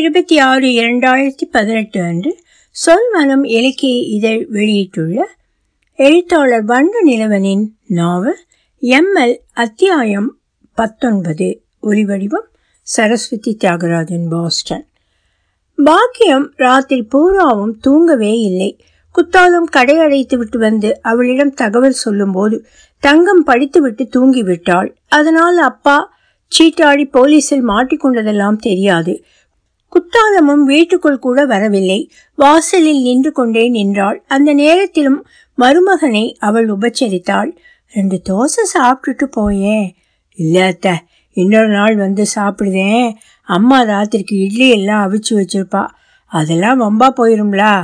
26 2018 அன்று சொல்வனம் இலக்கிய இதழ் வெளியிட்டுள்ள எழுத்தாளர் வண்டு நிலவனின் நாவல் எம்எல் அத்தியாயம் 19 ஒலிவடிவம் சரஸ்வதி தியாகராஜன், பாஸ்டன். பாக்கியம் ராத்திரி பூராவும் தூங்கவே இல்லை. குத்தாலும் கடை அடைத்து விட்டு வந்து அவளிடம் தகவல் சொல்லும் போது தங்கம் படித்துவிட்டு தூங்கிவிட்டாள். அதனால் அப்பா சீட்டாடி போலீஸில் மாட்டிக்கொண்டதெல்லாம் தெரியாது. குத்தாலமும் வீட்டுக்குள் கூட வரவில்லை. வாசலில் நின்று கொண்டே நின்றாள். அந்த நேரத்திலும் மருமகனை அவள் உபச்சரித்தாள். 2 தோசை சாப்பிட்டுட்டு போயே. இல்லாத்த இன்னொரு நாள் வந்து சாப்பிடுதேன். அம்மா ராத்திரிக்கு இட்லி எல்லாம் அவிச்சு வச்சிருப்பா. அதெல்லாம் வம்பா போயிரும்லா.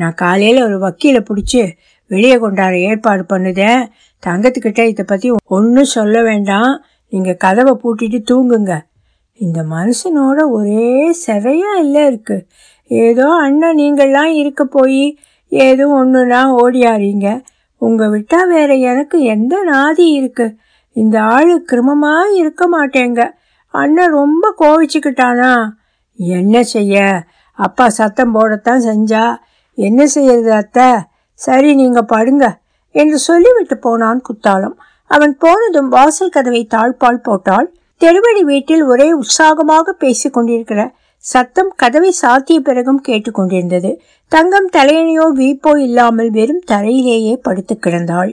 நான் காலையில் ஒரு வக்கீலை பிடிச்சி வெளியே கொண்டாட ஏற்பாடு பண்ணுதேன். தங்கத்துக்கிட்ட இதை பற்றி ஒன்றும் சொல்ல வேண்டாம். நீங்கள் கதவை பூட்டிட்டு தூங்குங்க. இந்த மனுஷனோட ஒரே சிறையா இல்லை இருக்கு. ஏதோ அண்ணன் நீங்கள்லாம் இருக்க போய் ஏதோ ஒன்றுனா ஓடியாறீங்க. உங்கள் விட்டா வேற எனக்கு எந்த நாதி இருக்கு. இந்த ஆள் கிரமமாக இருக்க மாட்டேங்க. அண்ணன் ரொம்ப கோவிச்சுக்கிட்டானா என்ன செய்ய? அப்பா சத்தம் போடத்தான் செஞ்சா. என்ன செய்யறது அத்த? சரி நீங்க படுங்க என்று சொல்லிவிட்டு போனான் குத்தாலம். அவன் போனதும் வாசல் கதவை தாழ்பால் போட்டாள். தெருவடி வீட்டில் ஒரே உற்சாகமாக பேசி கொண்டிருக்கிற சத்தம் கதவை சாத்திய பிறகும் கேட்டுக்கொண்டிருந்தது. தங்கம் தலையணையோ வீப்போ இல்லாமல் வெறும் தரையிலேயே படுத்து கிடந்தாள்.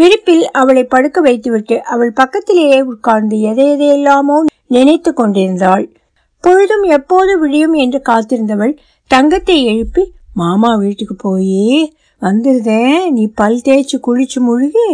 விழிப்பில் அவளை படுக்க வைத்துவிட்டு அவள் பக்கத்திலேயே உட்கார்ந்து எதையெல்லாமோ நினைத்து கொண்டிருந்தாள். பொழுதும் எப்போது விழியும் என்று காத்திருந்தவள் தங்கத்தை எழுப்பி, மாமா வீட்டுக்கு போய் வந்துருதேன், நீ பல் தேய்ச்சி குளிச்சு முழுகி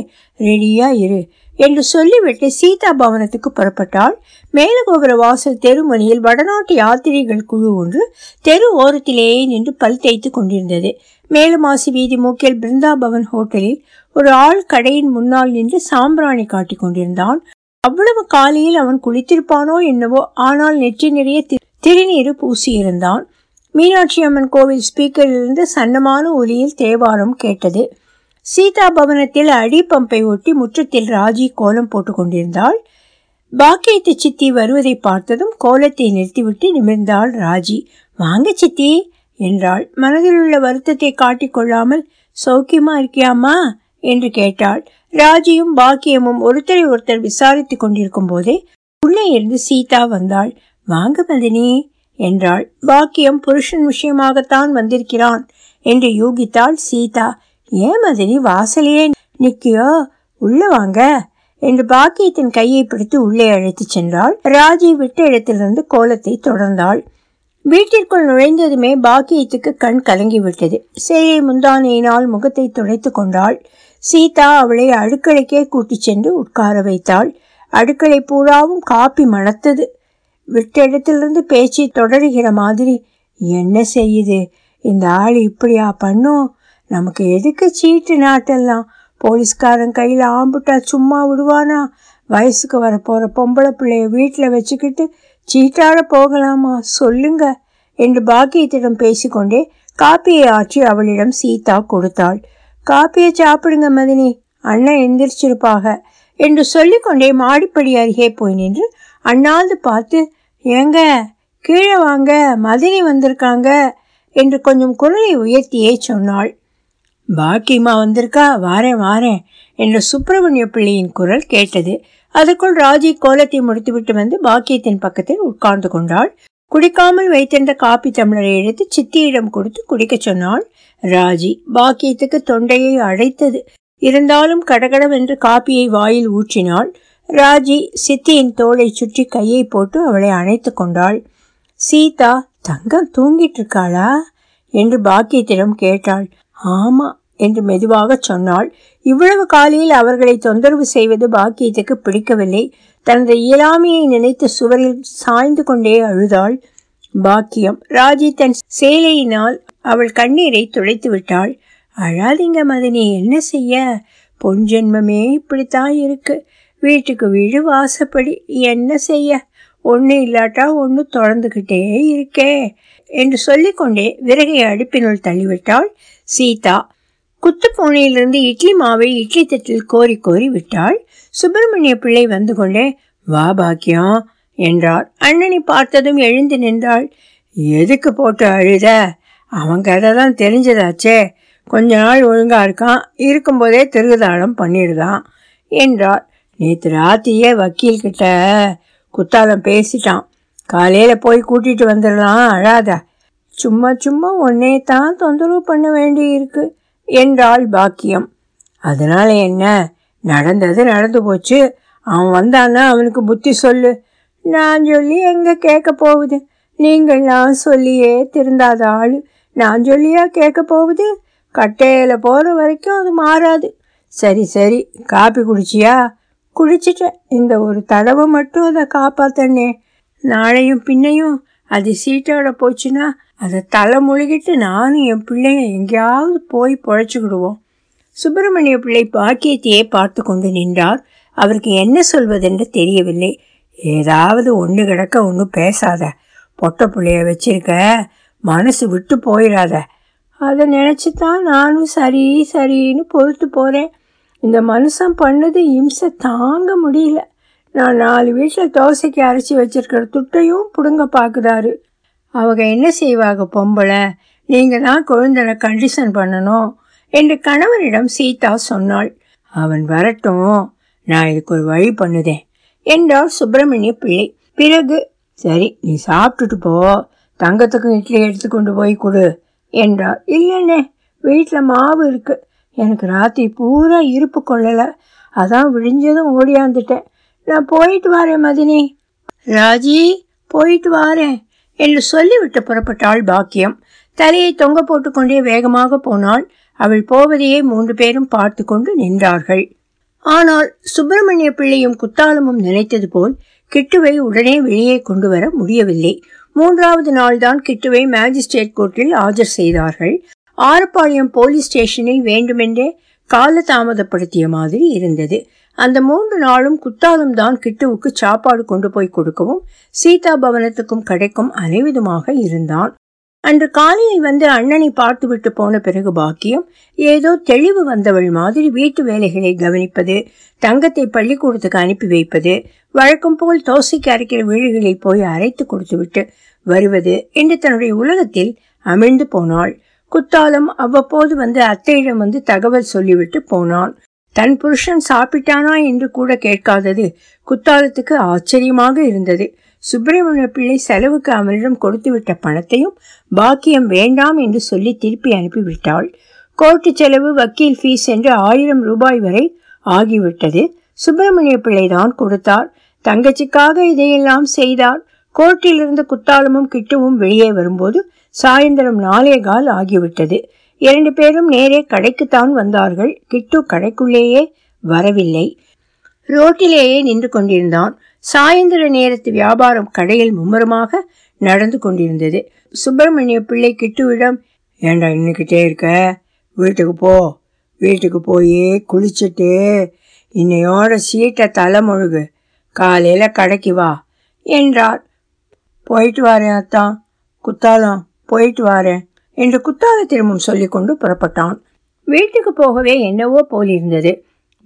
ரெடியா இரு என்று சொல்லிவிட்டு சீதா பவனத்துக்கு புறப்பட்டாள். மேலகோபுர வாசல் தெருமணியில் வடநாட்டு யாத்திரிகள் குழு ஒன்று தெரு ஓரத்திலேயே நின்று பல் தேய்த்து கொண்டிருந்தது. மேலுமாசி வீதி மூக்கில் பிருந்தாபவன் ஹோட்டலில் ஒரு ஆள் கடையின் முன்னால் நின்று சாம்பிராணி காட்டி கொண்டிருந்தான். அவ்வளவு காலையில் அவன் குளித்திருப்பானோ என்னவோ, ஆனால் நெற்றி நிறைய திருநீரு பூசியிருந்தான். மீனாட்சி அம்மன் கோவில் ஸ்பீக்கரிலிருந்து சன்னமான ஒலியில் தேவாரம் கேட்டது. சீதா பவனத்தில் அடி பம்பை ஒட்டி முற்றத்தில் ராஜி கோலம் போட்டு கொண்டிருந்தாள். பாக்கியத்தை சித்தி வருவதை பார்த்ததும் கோலத்தை நிறுத்திவிட்டு நிமிர்ந்தாள் ராஜி. வாங்க சித்தி என்றாள். மனதில் உள்ள வருத்தத்தை காட்டிக்கொள்ளாமல் சௌக்கியமா இருக்கியாமா என்று கேட்டாள். ராஜியும் பாக்கியமும் ஒருத்தரை ஒருத்தர் விசாரித்து கொண்டிருக்கும் போதே உள்ளே இருந்து சீதா வந்தாள். வாங்க மதினி என்றாள். பாக்கியம் புருஷன் விஷயமாகத்தான் வந்திருக்கிறான் என்று யூகித்தாள் சீதா. ஏன் மதினி வாசலையே நிக்கியோ, உள்ள வாங்க என்று பாக்கியத்தின் கையை பிடித்து உள்ளே அழைத்து சென்றாள். ராஜி விட்ட இடத்திலிருந்து கோலத்தை தொடர்ந்தாள். வீட்டிற்குள் நுழைந்ததுமே பாக்கியத்துக்கு கண் கலங்கிவிட்டது. சேலை முந்தானையினால் முகத்தை துடைத்து கொண்டாள். சீதா அவளை அடுக்களைக்கே கூட்டி சென்று உட்கார வைத்தாள். அடுக்களை பூராவும் காப்பி மணத்தது. விட்ட இடத்திலிருந்து பேச்சு தொடர்கிற மாதிரி. என்ன செய்யுது இந்த ஆள்? இப்படியா பண்ணும்? நமக்கு எதுக்கு சீட்டு நாட்டெல்லாம்? போலீஸ்காரன் கையில் ஆம்புட்டா சும்மா விடுவானா? வயசுக்கு வரப்போகிற பொம்பளை பிள்ளைய வீட்டில் வச்சுக்கிட்டு சீட்டாட போகலாமா சொல்லுங்க என்று பாக்கியத்திடம் பேசிக்கொண்டே காப்பியை ஆற்றி அவளிடம் சீதா கொடுத்தாள். காப்பியை சாப்பிடுங்க மதினி, அண்ணன் எந்திரிச்சிருப்பாக என்று சொல்லிக்கொண்டே மாடிப்படி அருகே போய் நின்று அண்ணாந்து பார்த்து, ஏங்க கீழே வாங்க, மதினி வந்திருக்காங்க என்று கொஞ்சம் குரலை உயர்த்தியே சொன்னாள். பாக்கியமா வந்திருக்கா? வாரேன் வாரேன் என்று சுப்பிரமணிய பிள்ளையின் குரல் கேட்டது. அதற்குள் ராஜி கோலத்தை முடித்துவிட்டு வந்து பாக்கியத்தின் பக்கத்தில் உட்கார்ந்து கொண்டாள். குடிக்காமல் வைத்திருந்த காப்பி தமிழரை எடுத்து சித்தியிடம் கொடுத்து குடிக்க சொன்னாள் ராஜி. பாக்கியத்துக்கு தொண்டையை அடைத்தது. இருந்தாலும் கடகடவென்று காப்பியை வாயில் ஊற்றினாள். ராஜி சித்தியின் தோளை சுற்றி கையை போட்டு அவளை அணைத்து கொண்டாள். சீதா, தங்கம் தூங்கிட்டு இருக்காளா என்று பாக்கியத்திடம் கேட்டாள். ஆமா என்று மெதுவாக சொன்னாள். இவ்வளவு காலையில் அவர்களை தொந்தரவு செய்வது பாக்கியத்துக்கு பிடிக்கவில்லை. தனது இயலாமையை நினைத்து சுவரில் சாய்ந்து கொண்டே அழுதாள். பாக்கியம் ராஜி தன் சேலையினால் அவள் கண்ணீரை துடைத்து விட்டாள். அழாதீங்க மதினி, என்ன செய்ய, பொன்ஜென்மமே இப்படித்தான் இருக்கு. வீட்டுக்கு வீடு வாசப்படி. என்ன செய்ய, ஒன்று இல்லாட்டா ஒன்று தொடர்ந்துக்கிட்டே இருக்கே என்று சொல்லிக்கொண்டே விறகை அடுப்பினுள் தள்ளிவிட்டாள் சீதா. குத்துப்பூனையிலிருந்து இட்லி மாவை இட்லி தட்டில் கோரி கோரி விட்டாள். சுப்பிரமணிய பிள்ளை வந்து கொண்டே, வா பாக்கியம் என்றார். அண்ணனை பார்த்ததும் எழுந்து நின்றாள். எதுக்கு போட்டு அழுத? அவன் கதை தான் தெரிஞ்சதாச்சே. கொஞ்ச நாள் ஒழுங்காக இருக்கான், இருக்கும்போதே திருகுதாளம் பண்ணிடுதான் என்றார். நேற்று ராத்திரியே வக்கீல்கிட்ட குத்தாலம் பேசிட்டான். காலையில் போய் கூட்டிகிட்டு வந்துடலாம், அழாத. சும்மா சும்மா உன்னே தான் தொந்தரவு பண்ண வேண்டி இருக்கு என்றாள் பாக்கியம். அதனால் என்ன, நடந்தது நடந்து போச்சு. அவன் வந்தான்னா அவனுக்கு புத்தி சொல்லு. நான் சொல்லி எங்கே கேட்க போகுது? நீங்கள்லாம் சொல்லியே திருந்தாத ஆள் நான் சொல்லியா கேட்க போகுது? கட்டையில் போகிற வரைக்கும் அது மாறாது. சரி சரி, காப்பி குடிச்சியா? குடிச்சிட்டேன். இந்த ஒரு தடவை மட்டும் அதை காப்பாத்தண்ணே. நாளையும் பின்னையும் அது சீட்டோட போச்சுன்னா அதை தலை முழுகிட்டு நானும் என் பிள்ளைங்க எங்கேயாவது போய் பொழைச்சிக்கிடுவோம். சுப்பிரமணிய பிள்ளை பாக்கியத்தையே பார்த்து கொண்டு நின்றார். அவருக்கு என்ன சொல்வதென்று தெரியவில்லை. ஏதாவது ஒன்று கிடக்க ஒன்றும் பேசாத. பொட்டை பிள்ளைய வச்சிருக்க, மனசு விட்டு போயிடாத. அதை நினச்சித்தான் நானும் சரி சரின்னு பொறுத்து போகிறேன். இந்த மனுஷன் பண்ணது இம்சை தாங்க முடியல. நான் 4 வீட்டில் தோசைக்கு அரைச்சி வச்சிருக்கிற துட்டையும் பிடுங்க பார்க்குறாரு. அவங்க என்ன செய்வாங்க பொம்பளை? நீங்கள் தான் குழந்தைய கண்டிஷன் பண்ணணும் என்று கணவனிடம் சீதா சொன்னாள். அவன் வரட்டும், நான் இதுக்கு ஒரு வழி பண்ணுதேன் என்றார் சுப்பிரமணிய பிள்ளை. பிறகு சரி, நீ சாப்பிட்டுட்டு போ, தங்கத்துக்கும் இட்லி எடுத்துக்கொண்டு போய் கொடு என்றார். இல்லைண்ணே, வீட்டில் மாவு இருக்குது. எனக்கு ராத்திரி பூரா இருப்பு கொள்ளலை, அதான் விழிஞ்சதும் ஓடியாந்துட்டேன். நான் போயிட்டு வரேன் மதினி, ராஜி போயிட்டு வரேன் என்று சொல்லிவிட்டு புறப்பட்டாள் பாக்கியம். தலையை தொங்க போட்டுக்கொண்டே வேகமாக போனாள். அவள் போவதையே 3 பேரும் பார்த்து கொண்டு நின்றார்கள். ஆனால் சுப்பிரமணிய பிள்ளையும் குத்தாலமும் நினைத்தது போல் கிட்டுவை உடனே வெளியே கொண்டு வர முடியவில்லை. 3வது நாள்தான் கிட்டுவை மேஜிஸ்ட்ரேட் கோர்ட்டில் ஆஜர் செய்தார்கள். ஆரப்பாளையம் போலீஸ் ஸ்டேஷனில் வேண்டுமென்றே கால தாமதப்படுத்திய மாதிரி இருந்தது. அந்த 3 நாளும் குத்தாலும் தான் கிட்டுவுக்கு சாப்பாடு கொண்டு போய் கொடுக்கவும் சீதா பவனத்துக்கும் கடைக்கும் அனைவிதமாக இருந்தான். அன்று காலையில் வந்து அண்ணனை பார்த்து விட்டு போன பிறகு பாக்கியம் ஏதோ தெளிவு வந்தவள் மாதிரி வீட்டு வேலைகளை கவனிப்பது, தங்கத்தை பள்ளிக்கூடத்துக்கு அனுப்பி வைப்பது, வழக்கம் போல் தோசைக்கு அரைக்கிற வீடுகளில் போய் அரைத்து கொடுத்து விட்டு வருவது என்று தன்னுடைய உலகத்தில் அமிழ்ந்து போனாள். குத்தாலம் அவ்வப்போது வந்து அத்தையிடம் வந்து தகவல் சொல்லிவிட்டு போனான். தன் புருஷன் சாப்பிட்டானா என்று கூட கேட்காதது குத்தாலத்துக்கு ஆச்சரியமாக இருந்தது. சுப்பிரமணிய பிள்ளை செலவுக்கு அவனிடம் கொடுத்துவிட்ட பணத்தையும் பாக்கியம் வேண்டாம் என்று சொல்லி திருப்பி அனுப்பிவிட்டாள். கோர்ட்டு செலவு, வக்கீல் ஃபீஸ் என்று 1000 ரூபாய் வரை ஆகிவிட்டது. சுப்பிரமணிய பிள்ளை தான் கொடுத்தார். தங்கச்சிக்காக இதையெல்லாம் செய்தார். கோர்ட்டிலிருந்து குத்தாலமும் கிட்டுவும் வெளியே வரும்போது சாயந்தரம் 4:15 ஆகிவிட்டது. 2 பேரும் நேரே கடைக்குத்தான் வந்தார்கள். கிட்டு கடைக்குள்ளேயே வரவில்லை, ரோட்டிலேயே நின்று கொண்டிருந்தான். சாயந்தர நேரத்து வியாபாரம் கடையில் மும்முரமாக நடந்து கொண்டிருந்தது. சுப்பிரமணிய பிள்ளை கிட்டுவிடம், ஏண்டா நின்றுக்கிட்டே இருக்க, வீட்டுக்கு போ. வீட்டுக்கு போய் குளிச்சுட்டு இன்னையோட சீட்டை தலை முழுகு, காலையில் கடைக்கு வா என்றார். போயிட்டு வரேன் அத்தான், குத்தாலம் போயிட்டு வரேன் என்று குத்தால திரும்பும் சொல்லிக்கொண்டு புறப்பட்டான். வீட்டுக்கு போகவே என்னவோ போலிருந்தது.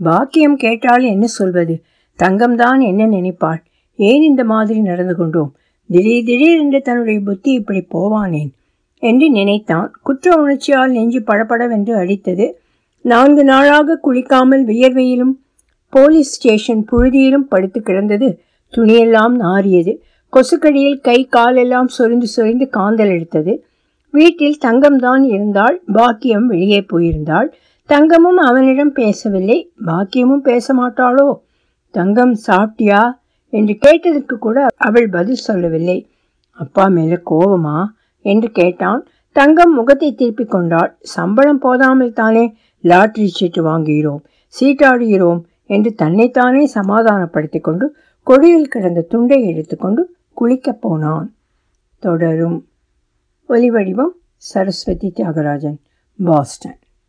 பாக்கியம் கேட்டால் என்ன சொல்வது? தங்கம்தான் என்ன நினைப்பாள்? ஏன் இந்த மாதிரி நடந்து கொண்டோம், திடீர் திடீரென்று தன்னுடைய புத்தி இப்படி போவானேன் என்று நினைத்தான். குற்ற உணர்ச்சியால் நெஞ்சு படபடவென்று அடித்தது. 4 நாளாக குளிக்காமல் வியர்வையிலும் போலீஸ் ஸ்டேஷன் புழுதியிலும் படுத்து கிடந்தது. துணியெல்லாம் நாறியது. கொசுக்கடியில் கை காலெல்லாம் சொரிந்து சொரிந்து காந்தல் எடுத்தது. வீட்டில் தங்கம்தான் இருந்தாள். பாக்கியம் வெளியே போயிருந்தாள். தங்கமும் அவனிடம் பேசவில்லை. பாக்கியமும் பேச மாட்டாளோ? தங்கம் சாப்பிட்டியா என்று கேட்டதுக்கு கூட அவள் பதில் சொல்லவில்லை. அப்பா மேலே கோபமா என்று கேட்டான். தங்கம் முகத்தை திருப்பி கொண்டாள். சம்பளம் போதாமல் தானே லாட்ரி சீட்டு வாங்குகிறோம், சீட்டாடுகிறோம் என்று தன்னைத்தானே சமாதானப்படுத்தி கொண்டு கொடியில் கிடந்த துண்டை எடுத்துக்கொண்டு குளிக்கப் போனான். தொடரும். ஒலிவடிவம் சரஸ்வதி தியாகராஜன், பாஸ்டன்.